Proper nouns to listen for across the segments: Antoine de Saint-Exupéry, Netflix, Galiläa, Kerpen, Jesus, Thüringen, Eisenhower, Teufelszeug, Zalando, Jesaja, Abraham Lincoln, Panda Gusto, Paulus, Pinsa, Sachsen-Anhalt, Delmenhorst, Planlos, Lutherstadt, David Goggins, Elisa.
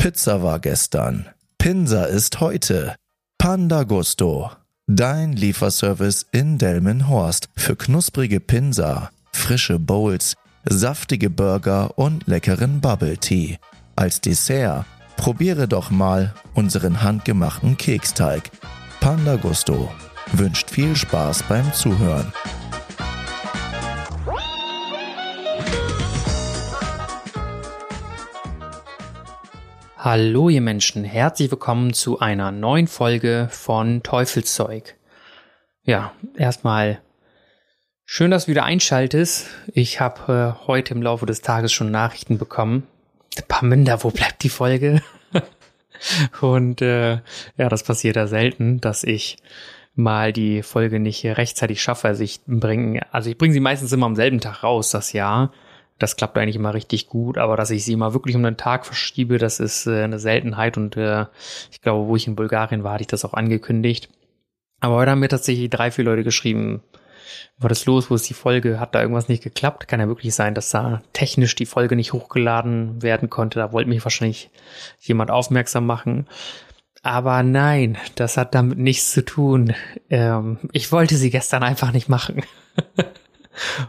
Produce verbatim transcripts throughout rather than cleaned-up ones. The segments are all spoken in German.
Pizza war gestern, Pinsa ist heute. Panda Gusto, dein Lieferservice in Delmenhorst für knusprige Pinsa, frische Bowls, saftige Burger und leckeren Bubble Tea. Als Dessert probiere doch mal unseren handgemachten Keksteig. Panda Gusto wünscht viel Spaß beim Zuhören. Hallo ihr Menschen, herzlich willkommen zu einer neuen Folge von Teufelszeug. Ja, erstmal schön, dass du wieder einschaltest. Ich habe äh, heute im Laufe des Tages schon Nachrichten bekommen. Paminda, wo bleibt die Folge? Und äh, ja, das passiert ja selten, dass ich mal die Folge nicht rechtzeitig schaffe. Also ich bringe, also ich bringe sie meistens immer am selben Tag raus, das Jahr. Das klappt eigentlich immer richtig gut, aber dass ich sie immer wirklich um den Tag verschiebe, das ist äh, eine Seltenheit und äh, ich glaube, wo ich in Bulgarien war, hatte ich das auch angekündigt. Aber heute haben mir tatsächlich drei, vier Leute geschrieben, was ist los, wo ist die Folge, hat da irgendwas nicht geklappt? Kann ja wirklich sein, dass da technisch die Folge nicht hochgeladen werden konnte, da wollte mich wahrscheinlich jemand aufmerksam machen. Aber nein, das hat damit nichts zu tun. Ähm, ich wollte sie gestern einfach nicht machen.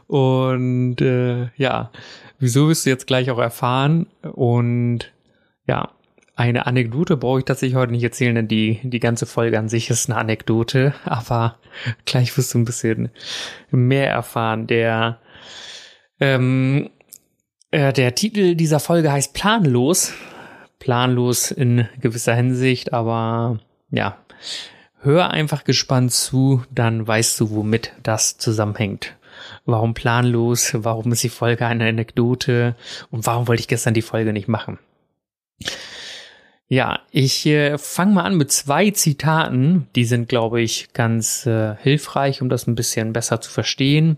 Und äh, ja, wieso wirst du jetzt gleich auch erfahren? Und ja, eine Anekdote brauche ich tatsächlich heute nicht erzählen, denn die, die ganze Folge an sich ist eine Anekdote, aber gleich wirst du ein bisschen mehr erfahren. Der, ähm, äh, der Titel dieser Folge heißt Planlos. Planlos in gewisser Hinsicht, aber ja, hör einfach gespannt zu, dann weißt du, womit das zusammenhängt. Warum planlos? Warum ist die Folge eine Anekdote? Und warum wollte ich gestern die Folge nicht machen? Ja, ich äh, fange mal an mit zwei Zitaten. Die sind, glaube ich, ganz äh, hilfreich, um das ein bisschen besser zu verstehen.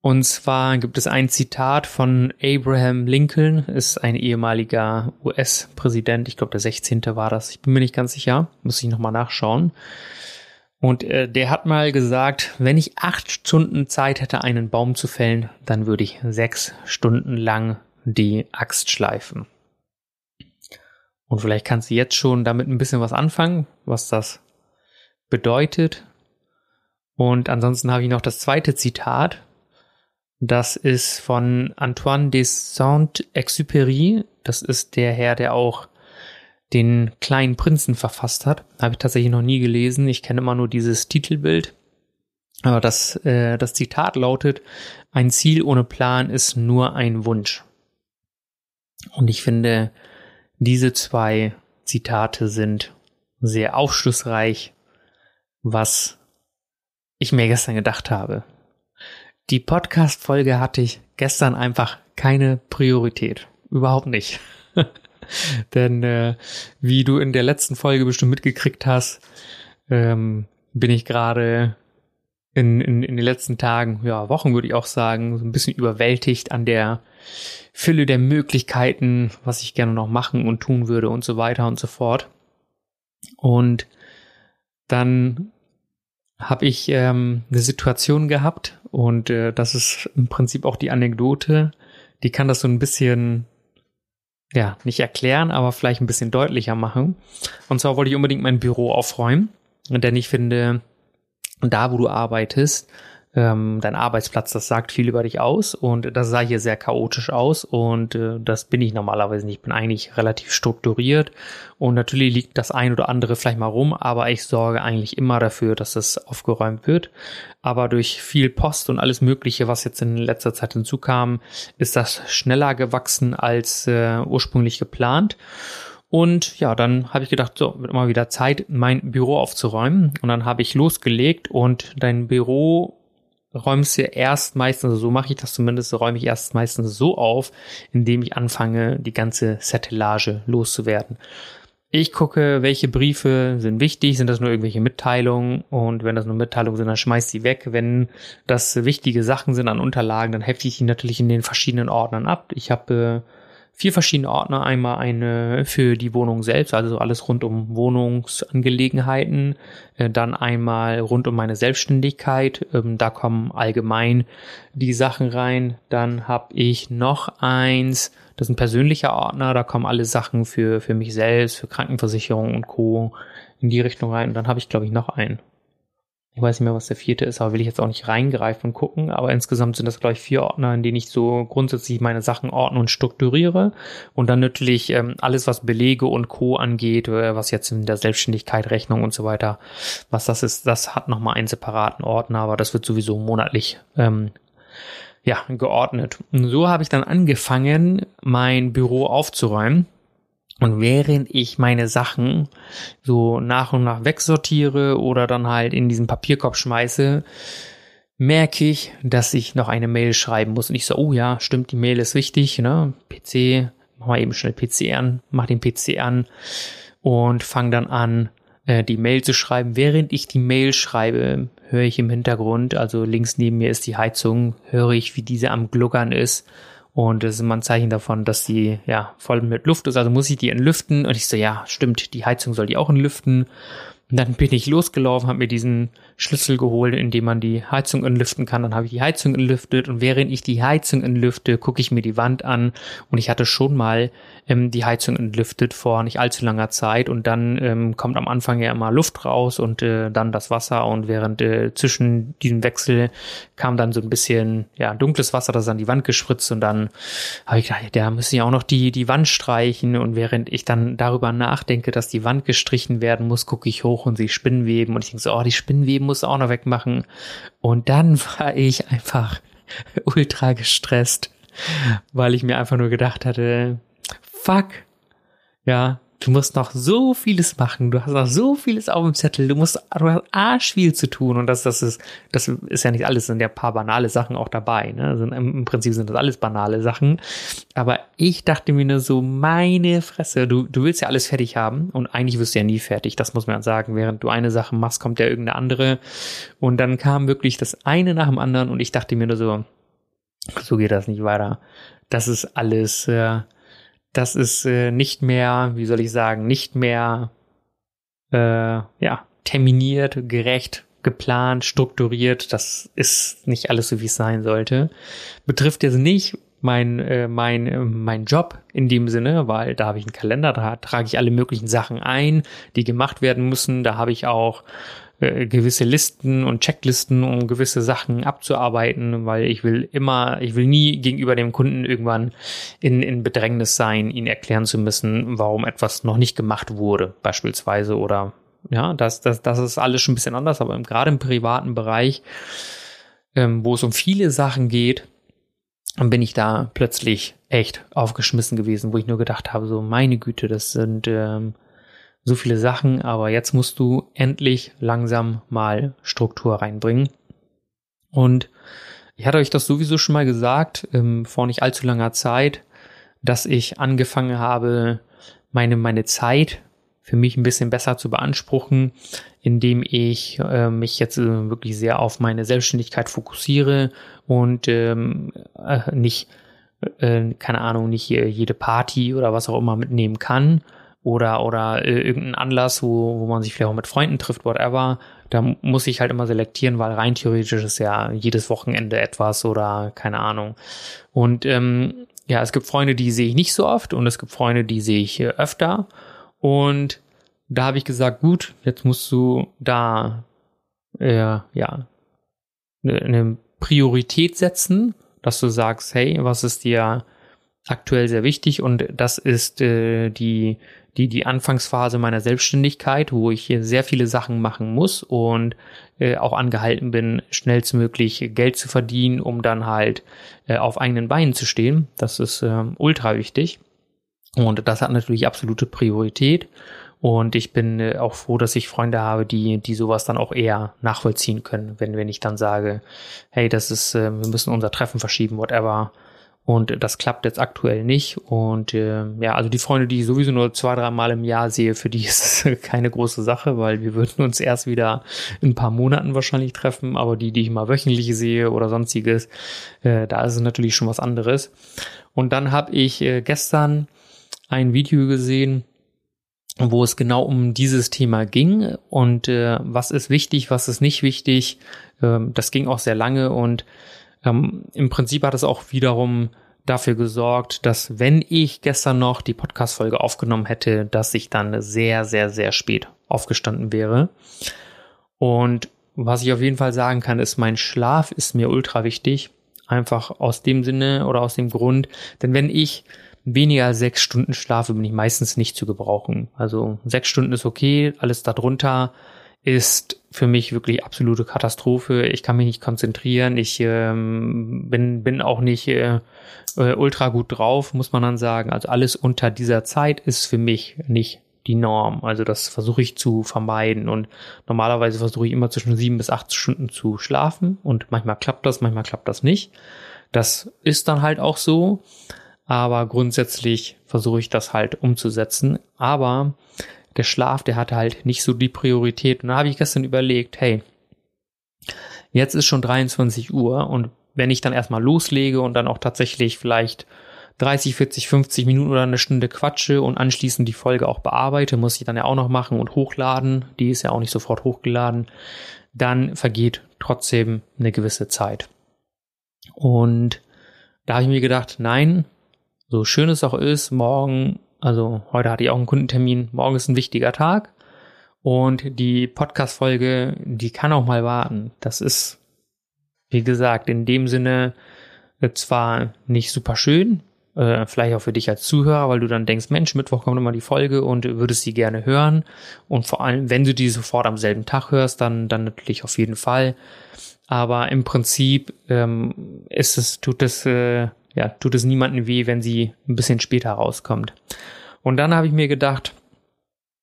Und zwar gibt es ein Zitat von Abraham Lincoln, ist ein ehemaliger U S-Präsident. Ich glaube, der sechzehnte war das. Ich bin mir nicht ganz sicher. Muss ich nochmal nachschauen. Und äh, der hat mal gesagt, wenn ich acht Stunden Zeit hätte, einen Baum zu fällen, dann würde ich sechs Stunden lang die Axt schleifen. Und vielleicht kannst du jetzt schon damit ein bisschen was anfangen, was das bedeutet. Und ansonsten habe ich noch das zweite Zitat. Das ist von Antoine de Saint-Exupéry. Das ist der Herr, der auch den kleinen Prinzen verfasst hat. Habe ich tatsächlich noch nie gelesen. Ich kenne immer nur dieses Titelbild. Aber das, äh, das Zitat lautet, ein Ziel ohne Plan ist nur ein Wunsch. Und ich finde, diese zwei Zitate sind sehr aufschlussreich, was ich mir gestern gedacht habe. Die Podcast-Folge hatte ich gestern einfach keine Priorität. Überhaupt nicht. Denn äh, wie du in der letzten Folge bestimmt mitgekriegt hast, ähm, bin ich gerade in, in, in den letzten Tagen, ja Wochen würde ich auch sagen, so ein bisschen überwältigt an der Fülle der Möglichkeiten, was ich gerne noch machen und tun würde und so weiter und so fort. Und dann habe ich ähm, eine Situation gehabt und äh, das ist im Prinzip auch die Anekdote, die kann das so ein bisschen... ja, nicht erklären, aber vielleicht ein bisschen deutlicher machen. Und zwar wollte ich unbedingt mein Büro aufräumen, denn ich finde, da wo du arbeitest, ähm, dein Arbeitsplatz, das sagt viel über dich aus und das sah hier sehr chaotisch aus und äh, das bin ich normalerweise nicht. Ich bin eigentlich relativ strukturiert und natürlich liegt das ein oder andere vielleicht mal rum, aber ich sorge eigentlich immer dafür, dass das aufgeräumt wird. Aber durch viel Post und alles Mögliche, was jetzt in letzter Zeit hinzukam, ist das schneller gewachsen als äh, ursprünglich geplant. Und ja, dann habe ich gedacht, so, wird immer wieder Zeit, mein Büro aufzuräumen. Und dann habe ich losgelegt und dein Büro räumst du erst meistens, so mache ich das zumindest, räume ich erst meistens so auf, indem ich anfange, die ganze Settelage loszuwerden. Ich gucke, welche Briefe sind wichtig, sind das nur irgendwelche Mitteilungen und wenn das nur Mitteilungen sind, dann schmeiß ich die weg. Wenn das wichtige Sachen sind an Unterlagen, dann hefte ich die natürlich in den verschiedenen Ordnern ab. Ich habe äh, vier verschiedene Ordner. Einmal eine für die Wohnung selbst, also alles rund um Wohnungsangelegenheiten. Dann einmal rund um meine Selbstständigkeit. Da kommen allgemein die Sachen rein. Dann habe ich noch eins, das ist ein persönlicher Ordner. Da kommen alle Sachen für, für mich selbst, für Krankenversicherung und Co. in die Richtung rein. Und dann habe ich, glaube ich, noch einen. Ich weiß nicht mehr, was der vierte ist, aber will ich jetzt auch nicht reingreifen und gucken. Aber insgesamt sind das, glaube ich, vier Ordner, in denen ich so grundsätzlich meine Sachen ordne und strukturiere. Und dann natürlich ähm, alles, was Belege und Co. angeht, äh, was jetzt in der Selbstständigkeit, Rechnung und so weiter, was das ist, das hat nochmal einen separaten Ordner, aber das wird sowieso monatlich ähm, ja, geordnet. Und so habe ich dann angefangen, mein Büro aufzuräumen. Und während ich meine Sachen so nach und nach wegsortiere oder dann halt in diesen Papierkorb schmeiße, merke ich, dass ich noch eine Mail schreiben muss. Und ich so, oh ja, stimmt, die Mail ist wichtig, ne? P C, mach mal eben schnell P C an, mach den P C an und fange dann an, äh, die Mail zu schreiben. Während ich die Mail schreibe, höre ich im Hintergrund, also links neben mir ist die Heizung, höre ich, wie diese am Gluckern ist. Und das ist immer ein Zeichen davon, dass die ja voll mit Luft ist. Also muss ich die entlüften. Und ich so, ja, stimmt, die Heizung soll die auch entlüften. Und dann bin ich losgelaufen, habe mir diesen Schlüssel geholt, in dem man die Heizung entlüften kann. Dann habe ich die Heizung entlüftet. Und während ich die Heizung entlüfte, gucke ich mir die Wand an. Und ich hatte schon mal ähm, die Heizung entlüftet vor nicht allzu langer Zeit. Und dann ähm, kommt am Anfang ja immer Luft raus und äh, dann das Wasser. Und während äh, zwischen diesem Wechsel kam dann so ein bisschen ja dunkles Wasser, das an die Wand gespritzt. Und dann habe ich gedacht, da müssen ja auch noch die, die Wand streichen. Und während ich dann darüber nachdenke, dass die Wand gestrichen werden muss, gucke ich hoch und sehe Spinnenweben und ich denke so, oh, die Spinnenweben muss auch noch wegmachen. Und dann war ich einfach ultra gestresst, weil ich mir einfach nur gedacht hatte, fuck, ja, du musst noch so vieles machen, du hast noch so vieles auf dem Zettel, du musst, du hast arsch viel zu tun und das, das ist, das ist ja nicht alles, sind ja ein paar banale Sachen auch dabei, ne? Also im Prinzip sind das alles banale Sachen, aber ich dachte mir nur so, meine Fresse, du, du willst ja alles fertig haben und eigentlich wirst du ja nie fertig, das muss man sagen, während du eine Sache machst, kommt ja irgendeine andere und dann kam wirklich das eine nach dem anderen und ich dachte mir nur so, so geht das nicht weiter, das ist alles, äh, Das ist äh, nicht mehr, wie soll ich sagen, nicht mehr äh, ja, terminiert, gerecht, geplant, strukturiert. Das ist nicht alles so, wie es sein sollte. Betrifft jetzt nicht mein, äh, mein, äh, mein Job in dem Sinne, weil da habe ich einen Kalender, da trage ich alle möglichen Sachen ein, die gemacht werden müssen. Da habe ich auch gewisse Listen und Checklisten, um gewisse Sachen abzuarbeiten, weil ich will immer, ich will nie gegenüber dem Kunden irgendwann in, in Bedrängnis sein, ihnen erklären zu müssen, warum etwas noch nicht gemacht wurde, beispielsweise, oder, ja, das, das, das ist alles schon ein bisschen anders, aber gerade im privaten Bereich, ähm, wo es um viele Sachen geht, bin ich da plötzlich echt aufgeschmissen gewesen, wo ich nur gedacht habe, so, meine Güte, das sind, ähm, so viele Sachen, aber jetzt musst du endlich langsam mal Struktur reinbringen. Und ich hatte euch das sowieso schon mal gesagt, ähm, vor nicht allzu langer Zeit, dass ich angefangen habe, meine, meine Zeit für mich ein bisschen besser zu beanspruchen, indem ich äh, mich jetzt äh, wirklich sehr auf meine Selbstständigkeit fokussiere und ähm, äh, nicht, äh, keine Ahnung, nicht äh, jede Party oder was auch immer mitnehmen kann. Oder, oder äh, irgendein Anlass, wo, wo man sich vielleicht auch mit Freunden trifft, whatever, da muss ich halt immer selektieren, weil rein theoretisch ist ja jedes Wochenende etwas oder keine Ahnung. Und ähm, ja, es gibt Freunde, die sehe ich nicht so oft und es gibt Freunde, die sehe ich äh, öfter. Und da habe ich gesagt, gut, jetzt musst du da äh, ja eine Priorität setzen, dass du sagst, hey, was ist dir aktuell sehr wichtig und das ist äh, die, die, die Anfangsphase meiner Selbstständigkeit, wo ich hier sehr viele Sachen machen muss und äh, auch angehalten bin, schnellstmöglich Geld zu verdienen, um dann halt äh, auf eigenen Beinen zu stehen. Das ist äh, ultra wichtig und das hat natürlich absolute Priorität und ich bin äh, auch froh, dass ich Freunde habe, die, die sowas dann auch eher nachvollziehen können, wenn, wenn ich dann sage, hey, das ist, äh, wir müssen unser Treffen verschieben, whatever. Und das klappt jetzt aktuell nicht. Und äh, ja, also die Freunde, die ich sowieso nur zwei, drei Mal im Jahr sehe, für die ist es keine große Sache, weil wir würden uns erst wieder in ein paar Monaten wahrscheinlich treffen. Aber die, die ich mal wöchentlich sehe oder sonstiges, äh, da ist es natürlich schon was anderes. Und dann habe ich äh, gestern ein Video gesehen, wo es genau um dieses Thema ging und äh, was ist wichtig, was ist nicht wichtig. Ähm, das ging auch sehr lange und ähm, im Prinzip hat es auch wiederum dafür gesorgt, dass wenn ich gestern noch die Podcast-Folge aufgenommen hätte, dass ich dann sehr, sehr, sehr spät aufgestanden wäre. Und was ich auf jeden Fall sagen kann, ist, mein Schlaf ist mir ultra wichtig. Einfach aus dem Sinne oder aus dem Grund, denn wenn ich weniger als sechs Stunden schlafe, bin ich meistens nicht zu gebrauchen. Also sechs Stunden ist okay, alles darunter ist für mich wirklich absolute Katastrophe. Ich kann mich nicht konzentrieren, ich ähm, bin bin auch nicht äh, äh, ultra gut drauf, muss man dann sagen. Also alles unter dieser Zeit ist für mich nicht die Norm. Also das versuche ich zu vermeiden und normalerweise versuche ich immer zwischen sieben bis acht Stunden zu schlafen und manchmal klappt das, manchmal klappt das nicht. Das ist dann halt auch so, aber grundsätzlich versuche ich das halt umzusetzen. Aber der Schlaf, der hatte halt nicht so die Priorität und da habe ich gestern überlegt, hey, jetzt ist schon dreiundzwanzig Uhr und wenn ich dann erstmal loslege und dann auch tatsächlich vielleicht dreißig, vierzig, fünfzig Minuten oder eine Stunde quatsche und anschließend die Folge auch bearbeite, muss ich dann ja auch noch machen und hochladen, die ist ja auch nicht sofort hochgeladen, dann vergeht trotzdem eine gewisse Zeit. Und da habe ich mir gedacht, nein, so schön es auch ist, morgen, also heute hatte ich auch einen Kundentermin, morgen ist ein wichtiger Tag und die Podcast-Folge, die kann auch mal warten. Das ist, wie gesagt, in dem Sinne zwar nicht super schön, vielleicht auch für dich als Zuhörer, weil du dann denkst, Mensch, Mittwoch kommt immer die Folge und würdest sie gerne hören und vor allem, wenn du die sofort am selben Tag hörst, dann dann natürlich auf jeden Fall, aber im Prinzip ähm, ist es, tut es, äh, ja, tut es niemandem weh, wenn sie ein bisschen später rauskommt. Und dann habe ich mir gedacht,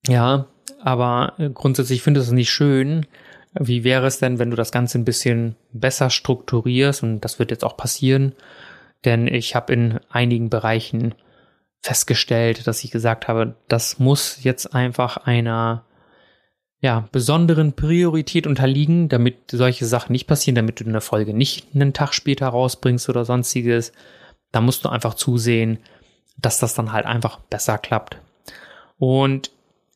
ja, aber grundsätzlich finde ich es nicht schön. Wie wäre es denn, wenn du das Ganze ein bisschen besser strukturierst? Und das wird jetzt auch passieren, denn ich habe in einigen Bereichen festgestellt, dass ich gesagt habe, das muss jetzt einfach einer ja, besonderen Priorität unterliegen, damit solche Sachen nicht passieren, damit du eine Folge nicht einen Tag später rausbringst oder sonstiges. Da musst du einfach zusehen, dass das dann halt einfach besser klappt. Und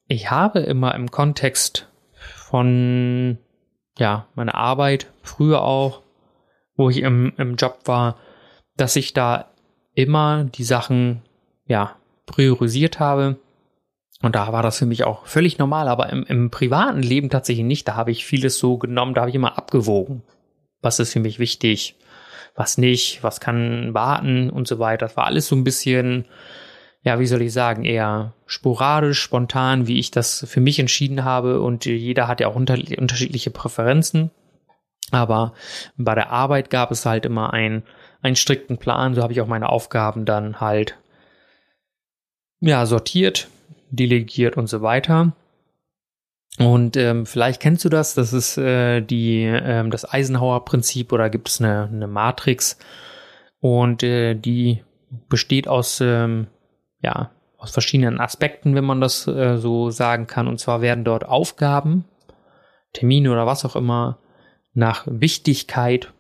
ich habe immer im Kontext von ja, meiner Arbeit, früher auch, wo ich im, im Job war, dass ich da immer die Sachen ja, priorisiert habe. Und da war das für mich auch völlig normal, aber im, im privaten Leben tatsächlich nicht. Da habe ich vieles so genommen, da habe ich immer abgewogen. Was ist für mich wichtig, was nicht, was kann warten und so weiter. Das war alles so ein bisschen, ja, wie soll ich sagen, eher sporadisch, spontan, wie ich das für mich entschieden habe. Und jeder hat ja auch unter, unterschiedliche Präferenzen. Aber bei der Arbeit gab es halt immer einen, einen strikten Plan. So habe ich auch meine Aufgaben dann halt ja, sortiert, delegiert und so weiter. Und ähm, vielleicht kennst du das, das ist äh, die, äh, das Eisenhower-Prinzip oder gibt es eine, eine Matrix. Und äh, die besteht aus ähm, ja, aus verschiedenen Aspekten, wenn man das äh, so sagen kann. Und zwar werden dort Aufgaben, Termine oder was auch immer, nach Wichtigkeit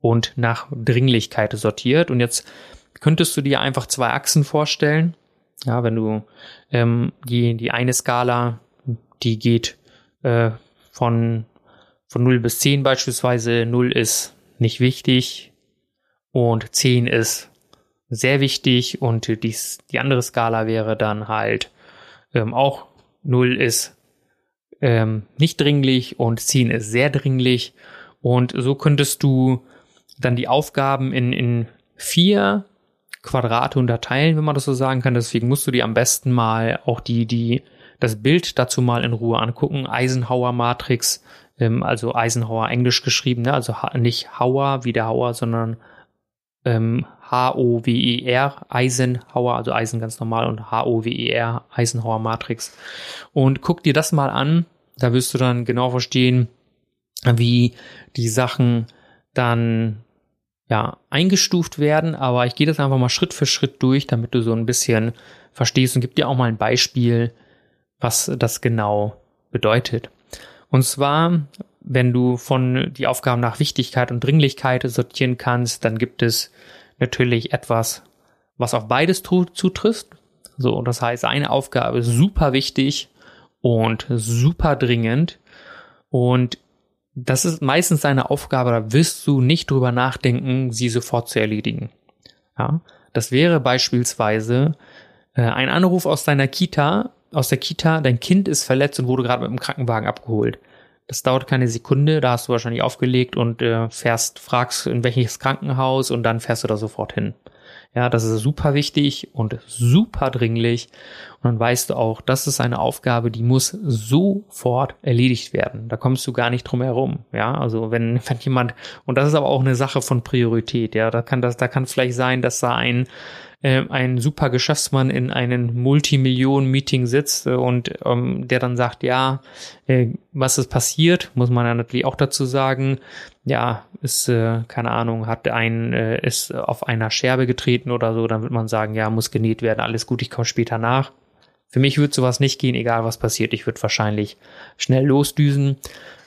und nach Dringlichkeit sortiert. Und jetzt könntest du dir einfach zwei Achsen vorstellen. Ja, wenn du ähm, die, die eine Skala, die geht äh, von, von null bis zehn beispielsweise. null ist nicht wichtig und zehn ist sehr wichtig und die, die andere Skala wäre dann halt ähm, auch null ist ähm, nicht dringlich und zehn ist sehr dringlich und so könntest du dann die Aufgaben in, in vier Quadrate unterteilen, wenn man das so sagen kann, deswegen musst du dir am besten mal auch die, die das Bild dazu mal in Ruhe angucken, Eisenhower Matrix, ähm, also Eisenhower englisch geschrieben, ne? Also nicht Hauer wie der Hauer, sondern ähm, H O W E R, Eisenhower, also Eisen ganz normal und H O W E R, Eisenhower Matrix. Und guck dir das mal an, da wirst du dann genau verstehen, wie die Sachen dann ja eingestuft werden, aber ich gehe das einfach mal Schritt für Schritt durch, damit du so ein bisschen verstehst und gebe dir auch mal ein Beispiel, was das genau bedeutet. Und zwar, wenn du von die Aufgaben nach Wichtigkeit und Dringlichkeit sortieren kannst, dann gibt es natürlich etwas, was auf beides zutrifft. So, und das heißt, eine Aufgabe ist super wichtig und super dringend. Und das ist meistens eine Aufgabe, da wirst du nicht drüber nachdenken, sie sofort zu erledigen. Ja, das wäre beispielsweise äh, ein Anruf aus deiner Kita, aus der Kita, dein Kind ist verletzt und wurde gerade mit dem Krankenwagen abgeholt. Das dauert keine Sekunde, da hast du wahrscheinlich aufgelegt und äh, fährst, fragst, in welches Krankenhaus, und dann fährst du da sofort hin. Ja, das ist super wichtig und super dringlich. Und dann weißt du auch, das ist eine Aufgabe, die muss sofort erledigt werden. Da kommst du gar nicht drum herum. Ja, also wenn, wenn jemand, und das ist aber auch eine Sache von Priorität. Ja, da kann das, da kann vielleicht sein, dass da ein, äh, ein super Geschäftsmann in einem Multimillionen-Meeting sitzt und ähm, der dann sagt, ja, äh, was ist passiert? Muss man ja natürlich auch dazu sagen. Ja, ist, äh, keine Ahnung, hat ein, äh, ist auf einer Scherbe getreten oder so, dann wird man sagen, ja, muss genäht werden, alles gut, ich komme später nach. Für mich würde sowas nicht gehen, egal was passiert, ich würde wahrscheinlich schnell losdüsen,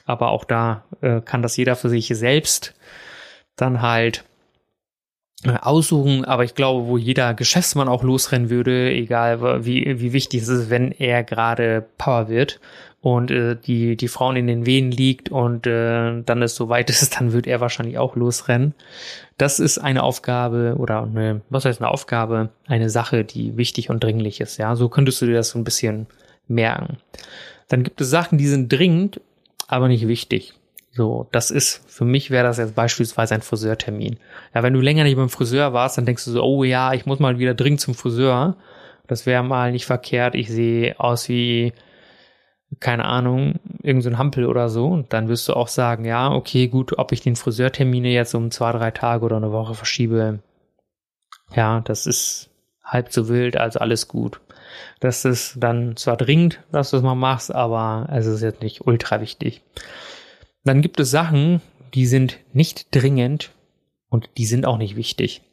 aber auch da äh, kann das jeder für sich selbst dann halt äh, aussuchen, aber ich glaube, wo jeder Geschäftsmann auch losrennen würde, egal wie, wie wichtig es ist, wenn er gerade Power wird und äh, die, die Frauen in den Wehen liegt und äh, dann ist soweit ist, dann wird er wahrscheinlich auch losrennen. Das ist eine Aufgabe oder eine, was heißt eine Aufgabe? Eine Sache, die wichtig und dringlich ist. Ja, so könntest du dir das so ein bisschen merken. Dann gibt es Sachen, die sind dringend, aber nicht wichtig. So, das ist, für mich wäre das jetzt beispielsweise ein Friseurtermin. Ja, wenn du länger nicht beim Friseur warst, dann denkst du so, oh ja, ich muss mal wieder dringend zum Friseur. Das wäre mal nicht verkehrt. Ich sehe aus wie keine Ahnung, irgend so ein Hampel oder so, und dann wirst du auch sagen, ja, okay, gut, ob ich den Friseurtermin jetzt um zwei, drei Tage oder eine Woche verschiebe, ja, das ist halb so wild, also alles gut. Das ist dann zwar dringend, dass du es mal machst, aber es ist jetzt nicht ultra wichtig. Dann gibt es Sachen, die sind nicht dringend und die sind auch nicht wichtig.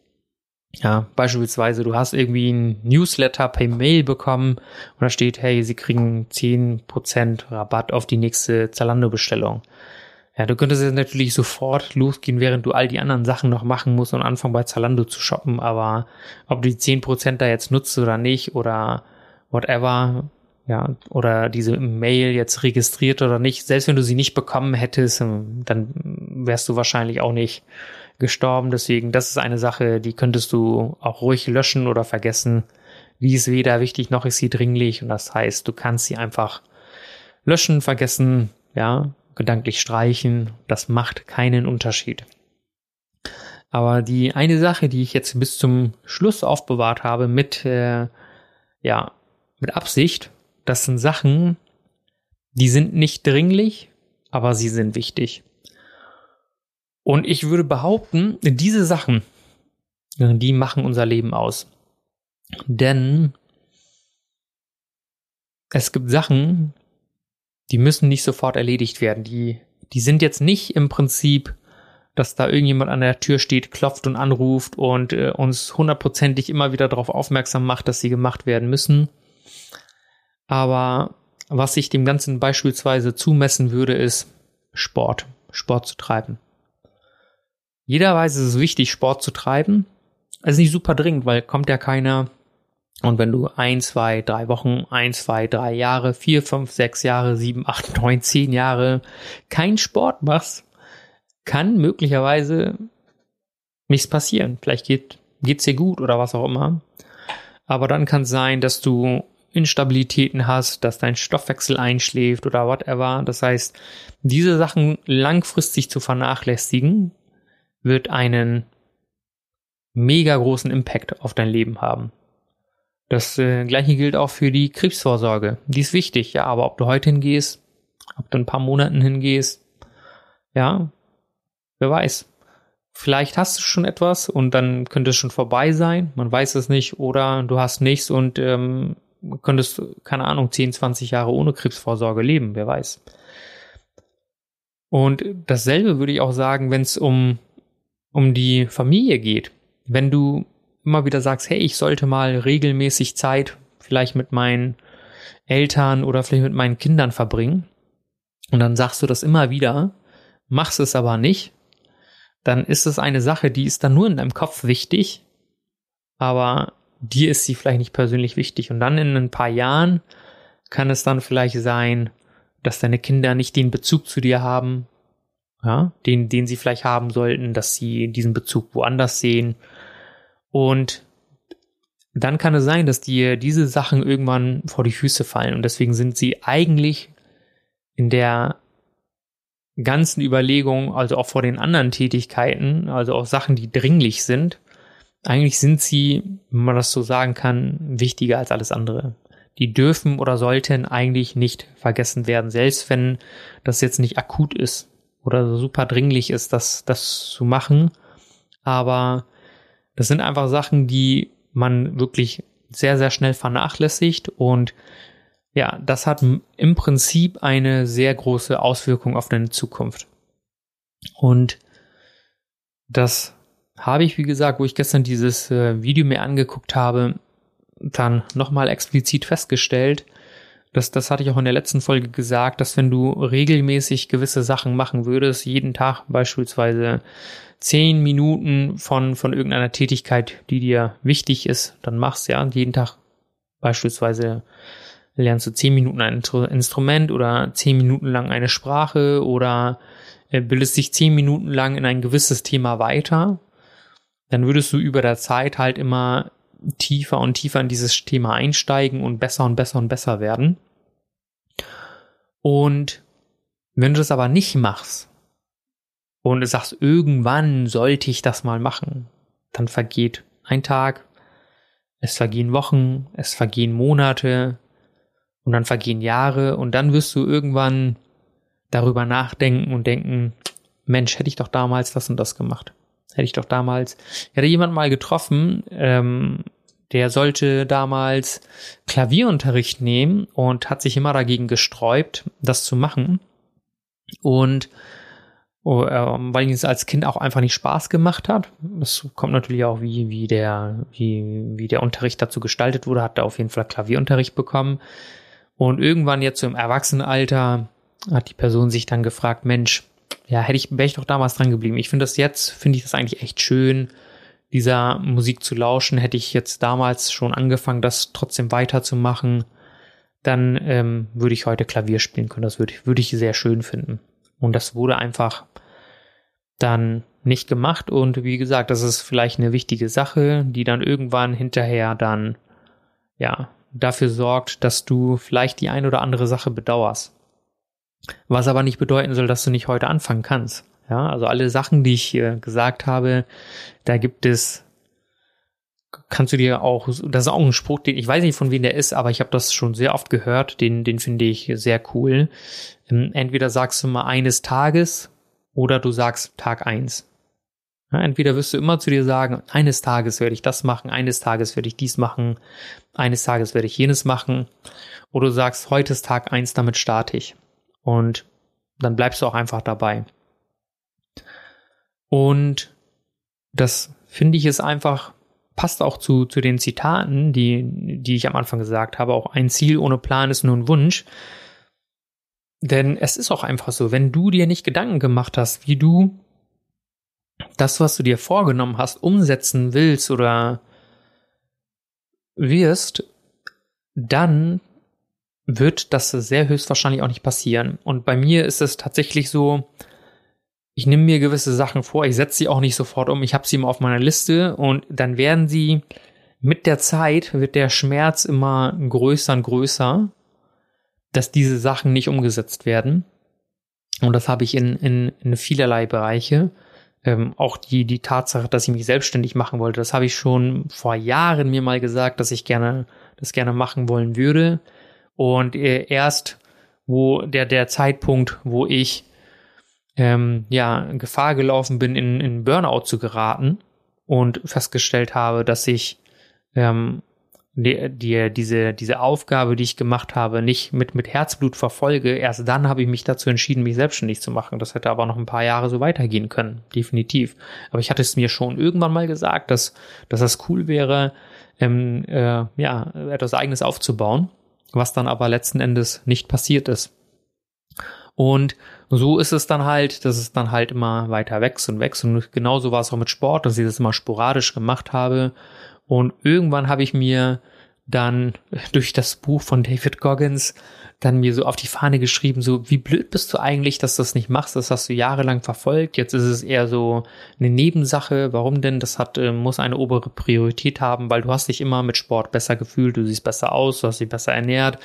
Ja, beispielsweise, du hast irgendwie einen Newsletter per Mail bekommen und da steht, hey, sie kriegen zehn Prozent Rabatt auf die nächste Zalando-Bestellung. Ja, du könntest jetzt natürlich sofort losgehen, während du all die anderen Sachen noch machen musst und anfangen bei Zalando zu shoppen, aber ob du die zehn Prozent da jetzt nutzt oder nicht oder whatever, ja, oder diese Mail jetzt registriert oder nicht, selbst wenn du sie nicht bekommen hättest, dann wärst du wahrscheinlich auch nicht gestorben, deswegen, das ist eine Sache, die könntest du auch ruhig löschen oder vergessen. Die ist weder wichtig, noch ist sie dringlich, und das heißt, du kannst sie einfach löschen, vergessen, ja, gedanklich streichen, das macht keinen Unterschied. Aber die eine Sache, die ich jetzt bis zum Schluss aufbewahrt habe mit, äh, ja, mit Absicht, das sind Sachen, die sind nicht dringlich, aber sie sind wichtig. Und ich würde behaupten, diese Sachen, die machen unser Leben aus. Denn es gibt Sachen, die müssen nicht sofort erledigt werden. Die, die sind jetzt nicht im Prinzip, dass da irgendjemand an der Tür steht, klopft und anruft und äh, uns hundertprozentig immer wieder darauf aufmerksam macht, dass sie gemacht werden müssen. Aber was ich dem Ganzen beispielsweise zumessen würde, ist Sport, Sport zu treiben. Jeder weiß, es ist wichtig, Sport zu treiben. Es ist nicht super dringend, weil kommt ja keiner. Und wenn du ein, zwei, drei Wochen, ein, zwei, drei Jahre, vier, fünf, sechs Jahre, sieben, acht, neun, zehn Jahre keinen Sport machst, kann möglicherweise nichts passieren. Vielleicht geht es dir gut oder was auch immer. Aber dann kann es sein, dass du Instabilitäten hast, dass dein Stoffwechsel einschläft oder whatever. Das heißt, diese Sachen langfristig zu vernachlässigen, wird einen mega großen Impact auf dein Leben haben. Das äh, gleiche gilt auch für die Krebsvorsorge. Die ist wichtig, ja, aber ob du heute hingehst, ob du in ein paar Monaten hingehst, ja, wer weiß. Vielleicht hast du schon etwas und dann könnte es schon vorbei sein, man weiß es nicht, oder du hast nichts und ähm, könntest, keine Ahnung, zehn, zwanzig Jahre ohne Krebsvorsorge leben, wer weiß. Und dasselbe würde ich auch sagen, wenn es um um die Familie geht. Wenn du immer wieder sagst, hey, ich sollte mal regelmäßig Zeit vielleicht mit meinen Eltern oder vielleicht mit meinen Kindern verbringen, und dann sagst du das immer wieder, machst es aber nicht, dann ist es eine Sache, die ist dann nur in deinem Kopf wichtig, aber dir ist sie vielleicht nicht persönlich wichtig. Und dann in ein paar Jahren kann es dann vielleicht sein, dass deine Kinder nicht den Bezug zu dir haben, ja, den, den sie vielleicht haben sollten, dass sie diesen Bezug woanders sehen. Und dann kann es sein, dass dir diese Sachen irgendwann vor die Füße fallen. Und deswegen sind sie eigentlich in der ganzen Überlegung, also auch vor den anderen Tätigkeiten, also auch Sachen, die dringlich sind, eigentlich sind sie, wenn man das so sagen kann, wichtiger als alles andere. Die dürfen oder sollten eigentlich nicht vergessen werden, selbst wenn das jetzt nicht akut ist oder super dringlich ist, das, das zu machen. Aber das sind einfach Sachen, die man wirklich sehr, sehr schnell vernachlässigt, und ja, das hat im Prinzip eine sehr große Auswirkung auf deine Zukunft. Und das habe ich, wie gesagt, wo ich gestern dieses Video mir angeguckt habe, dann nochmal explizit festgestellt, dass, das hatte ich auch in der letzten Folge gesagt, dass wenn du regelmäßig gewisse Sachen machen würdest, jeden Tag beispielsweise zehn Minuten von, von irgendeiner Tätigkeit, die dir wichtig ist, dann machst du ja jeden Tag beispielsweise, lernst du zehn Minuten ein Instrument oder zehn Minuten lang eine Sprache oder bildest dich zehn Minuten lang in ein gewisses Thema weiter, dann würdest du über der Zeit halt immer tiefer und tiefer in dieses Thema einsteigen und besser und besser und besser werden. Und wenn du das aber nicht machst und sagst, irgendwann sollte ich das mal machen, dann vergeht ein Tag, es vergehen Wochen, es vergehen Monate, und dann vergehen Jahre, und dann wirst du irgendwann darüber nachdenken und denken, Mensch, hätte ich doch damals das und das gemacht. Hätte ich doch damals, ich hätte jemanden mal getroffen, ähm, der sollte damals Klavierunterricht nehmen und hat sich immer dagegen gesträubt, das zu machen. Und oh, äh, weil es als Kind auch einfach nicht Spaß gemacht hat. Das kommt natürlich auch, wie, wie, der, wie, wie der Unterricht dazu gestaltet wurde, hat er auf jeden Fall Klavierunterricht bekommen. Und irgendwann jetzt so im Erwachsenenalter hat die Person sich dann gefragt, Mensch, ja, hätte ich, wäre ich doch damals dran geblieben. Ich finde das jetzt, finde ich das eigentlich echt schön, dieser Musik zu lauschen. Hätte ich jetzt damals schon angefangen, das trotzdem weiterzumachen, dann ähm, würde ich heute Klavier spielen können. Das würde, würde ich sehr schön finden. Und das wurde einfach dann nicht gemacht. Und wie gesagt, das ist vielleicht eine wichtige Sache, die dann irgendwann hinterher dann, ja, dafür sorgt, dass du vielleicht die ein oder andere Sache bedauerst. Was aber nicht bedeuten soll, dass du nicht heute anfangen kannst. Ja, also alle Sachen, die ich äh, gesagt habe, da gibt es, kannst du dir auch, das ist auch ein Spruch, den ich weiß nicht, von wem der ist, aber ich habe das schon sehr oft gehört, den, den finde ich sehr cool. Ähm, entweder sagst du mal eines Tages oder du sagst Tag eins. Ja, entweder wirst du immer zu dir sagen, eines Tages werde ich das machen, eines Tages werde ich dies machen, eines Tages werde ich jenes machen. Oder du sagst, heute ist Tag eins, damit starte ich. Und dann bleibst du auch einfach dabei. Und das, finde ich, ist einfach, passt auch zu, zu den Zitaten, die, die ich am Anfang gesagt habe. Auch ein Ziel ohne Plan ist nur ein Wunsch. Denn es ist auch einfach so, wenn du dir nicht Gedanken gemacht hast, wie du das, was du dir vorgenommen hast, umsetzen willst oder wirst, dann wird das sehr höchstwahrscheinlich auch nicht passieren. Und bei mir ist es tatsächlich so, ich nehme mir gewisse Sachen vor, ich setze sie auch nicht sofort um, ich habe sie immer auf meiner Liste, und dann werden sie, mit der Zeit wird der Schmerz immer größer und größer, dass diese Sachen nicht umgesetzt werden. Und das habe ich in, in, in vielerlei Bereiche. Ähm, auch die, die Tatsache, dass ich mich selbstständig machen wollte, das habe ich schon vor Jahren mir mal gesagt, dass ich gerne das gerne machen wollen würde. Und äh, erst wo der, der Zeitpunkt, wo ich ähm, ja, Gefahr gelaufen bin, in, in Burnout zu geraten und festgestellt habe, dass ich ähm, die, die, diese, diese Aufgabe, die ich gemacht habe, nicht mit, mit Herzblut verfolge, erst dann habe ich mich dazu entschieden, mich selbstständig zu machen. Das hätte aber noch ein paar Jahre so weitergehen können, definitiv. Aber ich hatte es mir schon irgendwann mal gesagt, dass, dass das cool wäre, ähm, äh, ja, etwas Eigenes aufzubauen, was dann aber letzten Endes nicht passiert ist. Und so ist es dann halt, dass es dann halt immer weiter wächst und wächst. Und genauso war es auch mit Sport, dass ich das immer sporadisch gemacht habe. Und irgendwann habe ich mir dann durch das Buch von David Goggins dann mir so auf die Fahne geschrieben, so wie blöd bist du eigentlich, dass du das nicht machst, das hast du jahrelang verfolgt, jetzt ist es eher so eine Nebensache, warum denn, das hat muss eine obere Priorität haben, weil du hast dich immer mit Sport besser gefühlt, du siehst besser aus, du hast dich besser ernährt,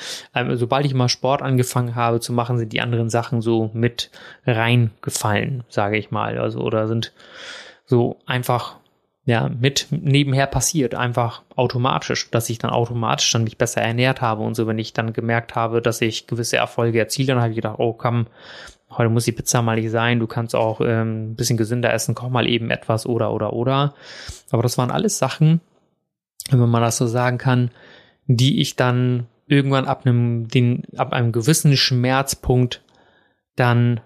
sobald ich mal Sport angefangen habe zu machen, sind die anderen Sachen so mit reingefallen, sage ich mal, also oder sind so einfach ja, mit nebenher passiert, einfach automatisch, dass ich dann automatisch dann mich besser ernährt habe und so, wenn ich dann gemerkt habe, dass ich gewisse Erfolge erziele, dann habe ich gedacht, oh komm, heute muss die Pizza mal nicht sein, du kannst auch ähm, ein bisschen gesünder essen, komm mal eben etwas oder, oder, oder. Aber das waren alles Sachen, wenn man das so sagen kann, die ich dann irgendwann ab einem, den, ab einem gewissen Schmerzpunkt dann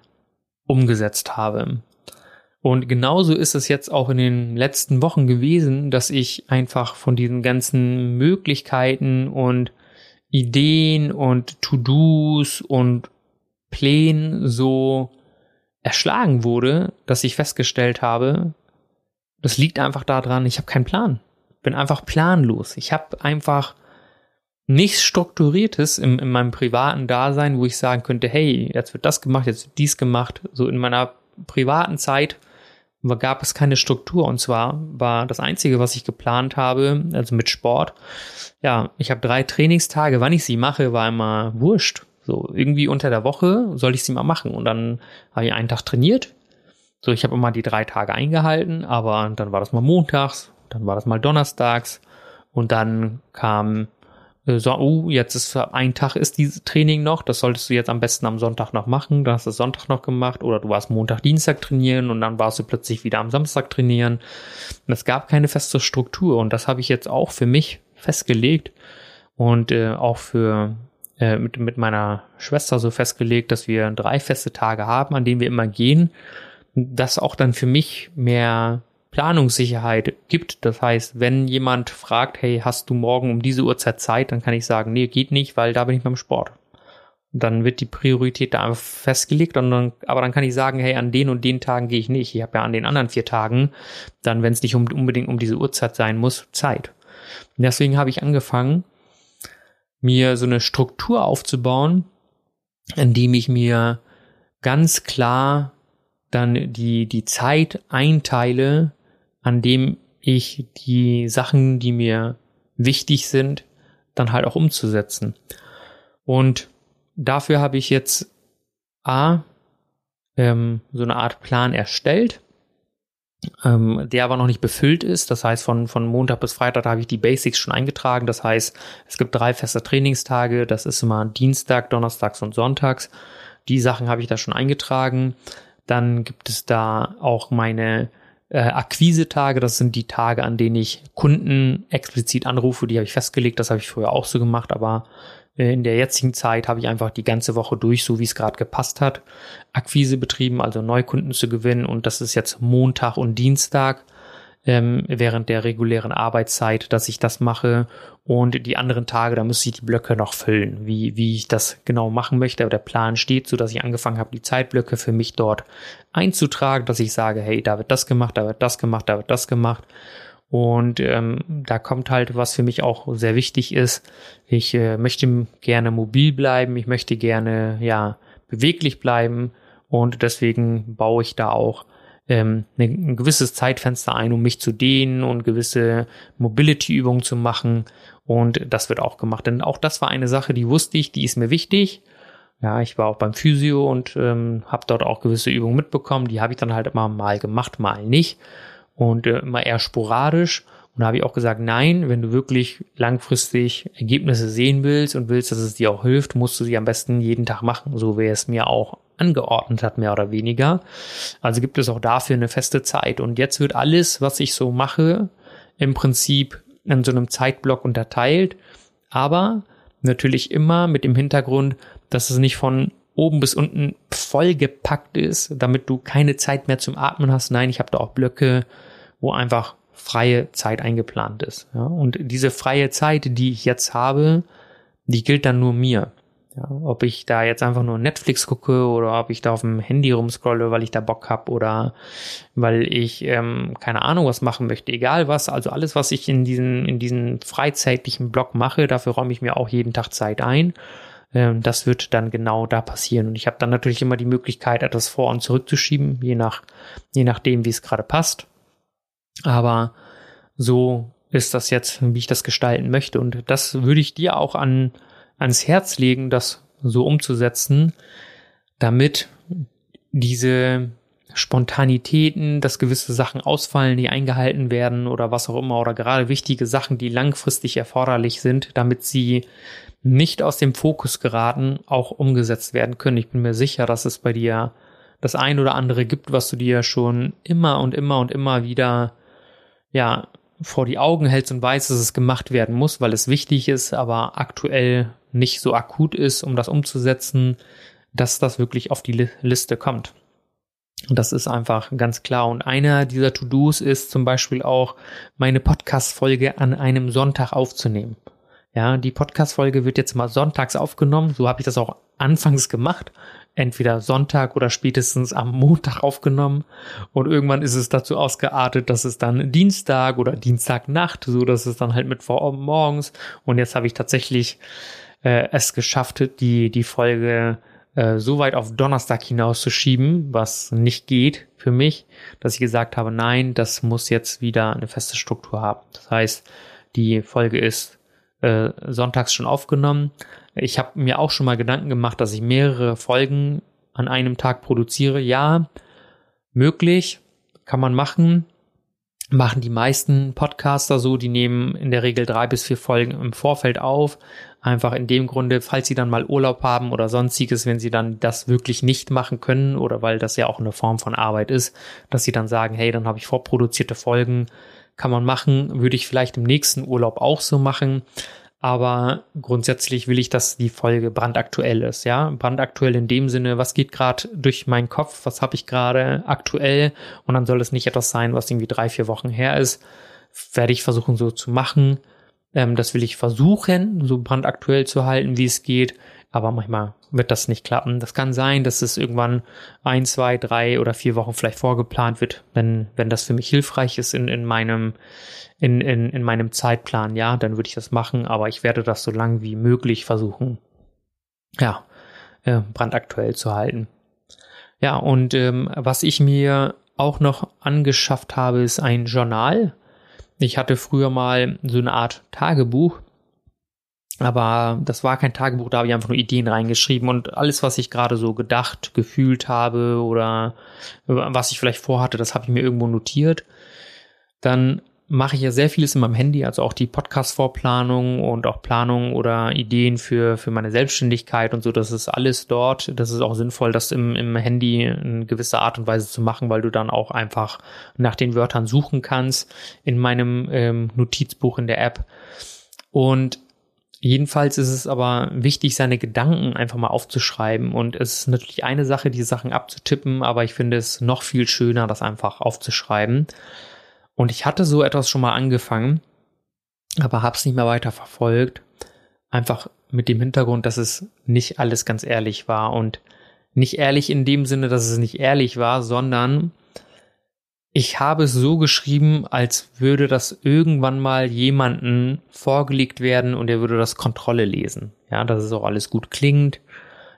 umgesetzt habe. Und genauso ist es jetzt auch in den letzten Wochen gewesen, dass ich einfach von diesen ganzen Möglichkeiten und Ideen und To-Dos und Plänen so erschlagen wurde, dass ich festgestellt habe, das liegt einfach daran, ich habe keinen Plan. Ich bin einfach planlos. Ich habe einfach nichts Strukturiertes in, in meinem privaten Dasein, wo ich sagen könnte, hey, jetzt wird das gemacht, jetzt wird dies gemacht. So in meiner privaten Zeit gab es keine Struktur, und zwar war das Einzige, was ich geplant habe, also mit Sport, ja, ich habe drei Trainingstage, wann ich sie mache, war immer wurscht, so irgendwie unter der Woche soll ich sie mal machen und dann habe ich einen Tag trainiert, so ich habe immer die drei Tage eingehalten, aber dann war das mal montags, dann war das mal donnerstags und dann kam so, oh, jetzt ist ein Tag ist dieses Training noch, das solltest du jetzt am besten am Sonntag noch machen, dann hast du Sonntag noch gemacht oder du warst Montag, Dienstag trainieren und dann warst du plötzlich wieder am Samstag trainieren. Und es gab keine feste Struktur und das habe ich jetzt auch für mich festgelegt und äh, auch für äh, mit, mit meiner Schwester so festgelegt, dass wir drei feste Tage haben, an denen wir immer gehen, das auch dann für mich mehr Planungssicherheit gibt. Das heißt, wenn jemand fragt, hey, hast du morgen um diese Uhrzeit Zeit, dann kann ich sagen, nee, geht nicht, weil da bin ich beim Sport. Dann wird die Priorität da einfach festgelegt und dann, aber dann kann ich sagen, hey, an den und den Tagen gehe ich nicht. Ich habe ja an den anderen vier Tagen, dann, wenn es nicht um, unbedingt um diese Uhrzeit sein muss, Zeit. Und deswegen habe ich angefangen, mir so eine Struktur aufzubauen, indem ich mir ganz klar dann die, die Zeit einteile, an dem ich die Sachen, die mir wichtig sind, dann halt auch umzusetzen. Und dafür habe ich jetzt A, ähm, so eine Art Plan erstellt, ähm, der aber noch nicht befüllt ist. Das heißt, von, von Montag bis Freitag habe ich die Basics schon eingetragen. Das heißt, es gibt drei feste Trainingstage. Das ist immer Dienstag, Donnerstags und Sonntags. Die Sachen habe ich da schon eingetragen. Dann gibt es da auch meine äh, Akquise-Tage. Das sind die Tage, an denen ich Kunden explizit anrufe. Die habe ich festgelegt. Das habe ich früher auch so gemacht. Aber äh, in der jetzigen Zeit habe ich einfach die ganze Woche durch, so wie es gerade gepasst hat, Akquise betrieben, also Neukunden zu gewinnen. Und das ist jetzt Montag und Dienstag ähm, während der regulären Arbeitszeit, dass ich das mache. Und die anderen Tage, da müsste ich die Blöcke noch füllen, wie, wie ich das genau machen möchte. Aber der Plan steht, so dass ich angefangen habe, die Zeitblöcke für mich dort einzutragen, dass ich sage, hey, da wird das gemacht, da wird das gemacht, da wird das gemacht. Und ähm, da kommt halt, was für mich auch sehr wichtig ist. Ich äh, möchte gerne mobil bleiben, ich möchte gerne ja beweglich bleiben und deswegen baue ich da auch ein gewisses Zeitfenster ein, um mich zu dehnen und gewisse Mobility-Übungen zu machen. Und das wird auch gemacht. Denn auch das war eine Sache, die wusste ich, die ist mir wichtig. Ja, ich war auch beim Physio und ähm, habe dort auch gewisse Übungen mitbekommen. Die habe ich dann halt immer mal gemacht, mal nicht. Und äh, immer eher sporadisch. Und da habe ich auch gesagt, nein, wenn du wirklich langfristig Ergebnisse sehen willst und willst, dass es dir auch hilft, musst du sie am besten jeden Tag machen. So wäre es mir auch angeordnet hat, mehr oder weniger. Also gibt es auch dafür eine feste Zeit. Und jetzt wird alles, was ich so mache, im Prinzip in so einem Zeitblock unterteilt. Aber natürlich immer mit dem Hintergrund, dass es nicht von oben bis unten vollgepackt ist, damit du keine Zeit mehr zum Atmen hast. Nein, ich habe da auch Blöcke, wo einfach freie Zeit eingeplant ist. Ja, und diese freie Zeit, die ich jetzt habe, die gilt dann nur mir. Ja, ob ich da jetzt einfach nur Netflix gucke oder ob ich da auf dem Handy rumscrolle, weil ich da Bock habe oder weil ich ähm, keine Ahnung was machen möchte, egal was. Also alles, was ich in diesen, in diesen freizeitlichen Blog mache, dafür räume ich mir auch jeden Tag Zeit ein. Ähm, das wird dann genau da passieren. Und ich habe dann natürlich immer die Möglichkeit, etwas vor- und zurückzuschieben, je nach, je nachdem, wie es gerade passt. Aber so ist das jetzt, wie ich das gestalten möchte. Und das würde ich dir auch an ans Herz legen, das so umzusetzen, damit diese Spontanitäten, dass gewisse Sachen ausfallen, die eingehalten werden oder was auch immer, oder gerade wichtige Sachen, die langfristig erforderlich sind, damit sie nicht aus dem Fokus geraten, auch umgesetzt werden können. Ich bin mir sicher, dass es bei dir das ein oder andere gibt, was du dir schon immer und immer und immer wieder, ja, vor die Augen hältst und weißt, dass es gemacht werden muss, weil es wichtig ist, aber aktuell nicht so akut ist, um das umzusetzen, dass das wirklich auf die Liste kommt. Und das ist einfach ganz klar. Und einer dieser To-Dos ist zum Beispiel auch, meine Podcast-Folge an einem Sonntag aufzunehmen. Ja, die Podcast-Folge wird jetzt mal sonntags aufgenommen. So habe ich das auch anfangs gemacht. Entweder Sonntag oder spätestens am Montag aufgenommen. Und irgendwann ist es dazu ausgeartet, dass es dann Dienstag oder Dienstagnacht, so dass es dann halt Mittwoch morgens. Und jetzt habe ich tatsächlich äh, es geschafft, die, die Folge äh, so weit auf Donnerstag hinauszuschieben, was nicht geht für mich, dass ich gesagt habe, nein, das muss jetzt wieder eine feste Struktur haben. Das heißt, die Folge ist äh, sonntags schon aufgenommen. Ich habe mir auch schon mal Gedanken gemacht, dass ich mehrere Folgen an einem Tag produziere. Ja, möglich, kann man machen. Machen die meisten Podcaster so, die nehmen in der Regel drei bis vier Folgen im Vorfeld auf. Einfach in dem Grunde, falls sie dann mal Urlaub haben oder sonstiges, wenn sie dann das wirklich nicht machen können oder weil das ja auch eine Form von Arbeit ist, dass sie dann sagen, hey, dann habe ich vorproduzierte Folgen, kann man machen, würde ich vielleicht im nächsten Urlaub auch so machen. Aber grundsätzlich will ich, dass die Folge brandaktuell ist, ja, brandaktuell in dem Sinne, was geht gerade durch meinen Kopf, was habe ich gerade aktuell, und dann soll es nicht etwas sein, was irgendwie drei, vier Wochen her ist, werde ich versuchen so zu machen, ähm, das will ich versuchen, so brandaktuell zu halten, wie es geht, aber manchmal wird das nicht klappen. Das kann sein, dass es irgendwann ein, zwei, drei oder vier Wochen vielleicht vorgeplant wird, wenn wenn das für mich hilfreich ist in in meinem in in in meinem Zeitplan, ja, dann würde ich das machen, aber ich werde das so lang wie möglich versuchen, ja, äh, brandaktuell zu halten. Ja, und ähm, was ich mir auch noch angeschafft habe, ist ein Journal. Ich hatte früher mal so eine Art Tagebuch, aber das war kein Tagebuch, da habe ich einfach nur Ideen reingeschrieben und alles, was ich gerade so gedacht, gefühlt habe oder was ich vielleicht vorhatte, das habe ich mir irgendwo notiert. Dann mache ich ja sehr vieles in meinem Handy, also auch die Podcast-Vorplanung und auch Planung oder Ideen für für meine Selbstständigkeit und so, das ist alles dort. Das ist auch sinnvoll, das im, im Handy in gewisser Art und Weise zu machen, weil du dann auch einfach nach den Wörtern suchen kannst in meinem ähm, Notizbuch in der App. Und jedenfalls ist es aber wichtig, seine Gedanken einfach mal aufzuschreiben, und es ist natürlich eine Sache, die Sachen abzutippen, aber ich finde es noch viel schöner, das einfach aufzuschreiben. Und ich hatte so etwas schon mal angefangen, aber habe es nicht mehr weiter verfolgt, einfach mit dem Hintergrund, dass es nicht alles ganz ehrlich war, und nicht ehrlich in dem Sinne, dass es nicht ehrlich war, sondern ich habe es so geschrieben, als würde das irgendwann mal jemanden vorgelegt werden und er würde das Kontrolle lesen. Ja, dass es auch alles gut klingt.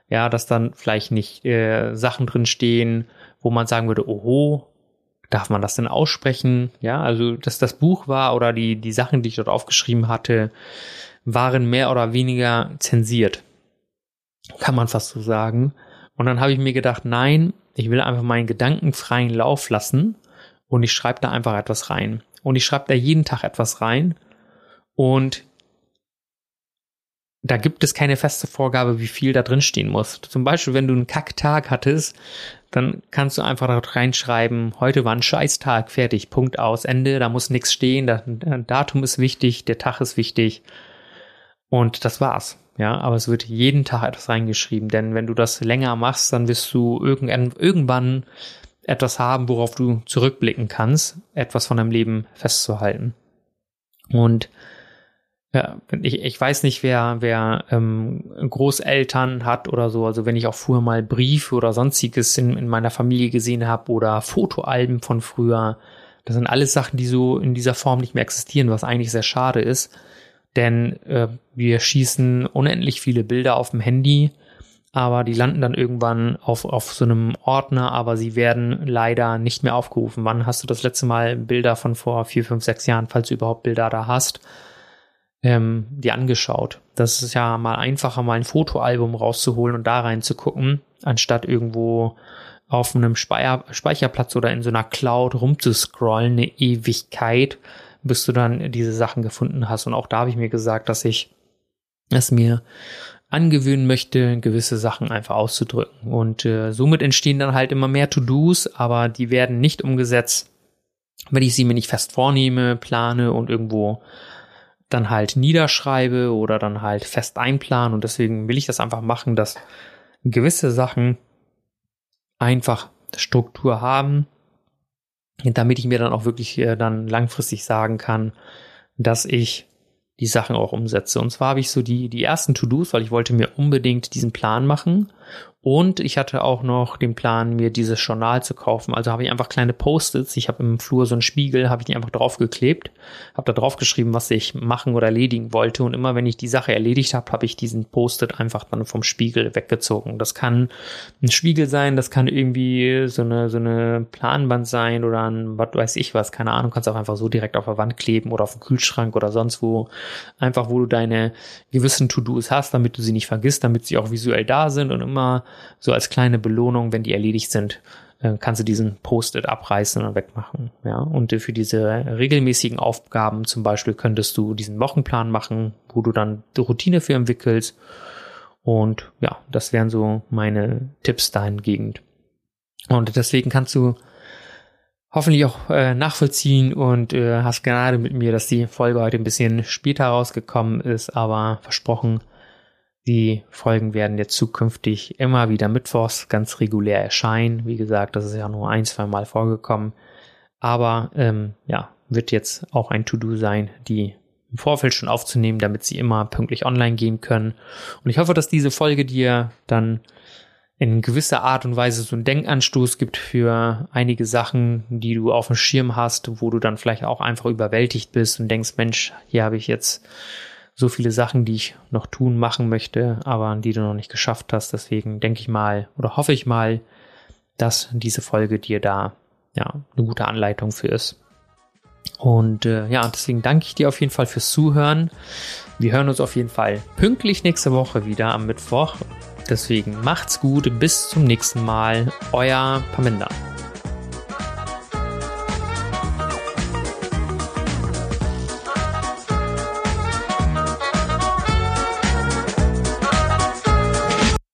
Ja, dass dann vielleicht nicht äh, Sachen drin stehen, wo man sagen würde, oho, darf man das denn aussprechen? Ja, also dass das Buch war oder die, die Sachen, die ich dort aufgeschrieben hatte, waren mehr oder weniger zensiert. Kann man fast so sagen. Und dann habe ich mir gedacht, nein, ich will einfach meinen Gedanken freien Lauf lassen. Und ich schreibe da einfach etwas rein. Und ich schreibe da jeden Tag etwas rein. Und da gibt es keine feste Vorgabe, wie viel da drin stehen muss. Zum Beispiel, wenn du einen Kacktag hattest, dann kannst du einfach dort reinschreiben, heute war ein Scheißtag, fertig, Punkt, aus, Ende. Da muss nichts stehen, das Datum ist wichtig, der Tag ist wichtig. Und das war's. Ja, aber es wird jeden Tag etwas reingeschrieben. Denn wenn du das länger machst, dann wirst du irgend- irgendwann... etwas haben, worauf du zurückblicken kannst, etwas von deinem Leben festzuhalten. Und ja, ich, ich weiß nicht, wer, wer ähm, Großeltern hat oder so. Also wenn ich auch früher mal Briefe oder sonstiges in, in meiner Familie gesehen habe oder Fotoalben von früher, das sind alles Sachen, die so in dieser Form nicht mehr existieren, was eigentlich sehr schade ist. Denn äh, wir schießen unendlich viele Bilder auf dem Handy, aber die landen dann irgendwann auf, auf so einem Ordner, aber sie werden leider nicht mehr aufgerufen. Wann hast du das letzte Mal Bilder von vor vier, fünf, sechs Jahren, falls du überhaupt Bilder da hast, ähm, die angeschaut? Das ist ja mal einfacher, mal ein Fotoalbum rauszuholen und da reinzugucken, anstatt irgendwo auf einem Speier- Speicherplatz oder in so einer Cloud rumzuscrollen, eine Ewigkeit, bis du dann diese Sachen gefunden hast. Und auch da habe ich mir gesagt, dass ich es mir angewöhnen möchte, gewisse Sachen einfach auszudrücken. Und äh, somit entstehen dann halt immer mehr To-Dos, aber die werden nicht umgesetzt, wenn ich sie mir nicht fest vornehme, plane und irgendwo dann halt niederschreibe oder dann halt fest einplane. Und deswegen will ich das einfach machen, dass gewisse Sachen einfach Struktur haben, damit ich mir dann auch wirklich äh, dann langfristig sagen kann, dass ich die Sachen auch umsetze. Und zwar habe ich so die, die ersten To-Dos, weil ich wollte mir unbedingt diesen Plan machen. Und ich hatte auch noch den Plan, mir dieses Journal zu kaufen. Also habe ich einfach kleine Post-its. Ich habe im Flur so einen Spiegel, habe ich die einfach draufgeklebt, habe da draufgeschrieben, was ich machen oder erledigen wollte. Und immer, wenn ich die Sache erledigt habe, habe ich diesen Post-it einfach dann vom Spiegel weggezogen. Das kann ein Spiegel sein, das kann irgendwie so eine, so eine Planwand sein oder ein, was weiß ich was, keine Ahnung, kannst auch einfach so direkt auf der Wand kleben oder auf dem Kühlschrank oder sonst wo. Einfach, wo du deine gewissen To-Dos hast, damit du sie nicht vergisst, damit sie auch visuell da sind und immer so als kleine Belohnung, wenn die erledigt sind, kannst du diesen Post-it abreißen und wegmachen. Ja? Und für diese regelmäßigen Aufgaben zum Beispiel könntest du diesen Wochenplan machen, wo du dann die Routine für entwickelst. Und ja, das wären so meine Tipps dahingegen. Und deswegen kannst du hoffentlich auch äh, nachvollziehen und äh, hast gerade mit mir, dass die Folge heute ein bisschen später rausgekommen ist, aber versprochen, die Folgen werden jetzt zukünftig immer wieder mittwochs ganz regulär erscheinen. Wie gesagt, das ist ja nur ein, zwei Mal vorgekommen. Aber ähm, ja, wird jetzt auch ein To-Do sein, die im Vorfeld schon aufzunehmen, damit sie immer pünktlich online gehen können. Und ich hoffe, dass diese Folge dir dann in gewisser Art und Weise so einen Denkanstoß gibt für einige Sachen, die du auf dem Schirm hast, wo du dann vielleicht auch einfach überwältigt bist und denkst, Mensch, hier habe ich jetzt so viele Sachen, die ich noch tun, machen möchte, aber die du noch nicht geschafft hast. Deswegen denke ich mal oder hoffe ich mal, dass diese Folge dir da ja eine gute Anleitung für ist. Und äh, ja, deswegen danke ich dir auf jeden Fall fürs Zuhören. Wir hören uns auf jeden Fall pünktlich nächste Woche wieder am Mittwoch. Deswegen macht's gut, bis zum nächsten Mal. Euer Pamenda.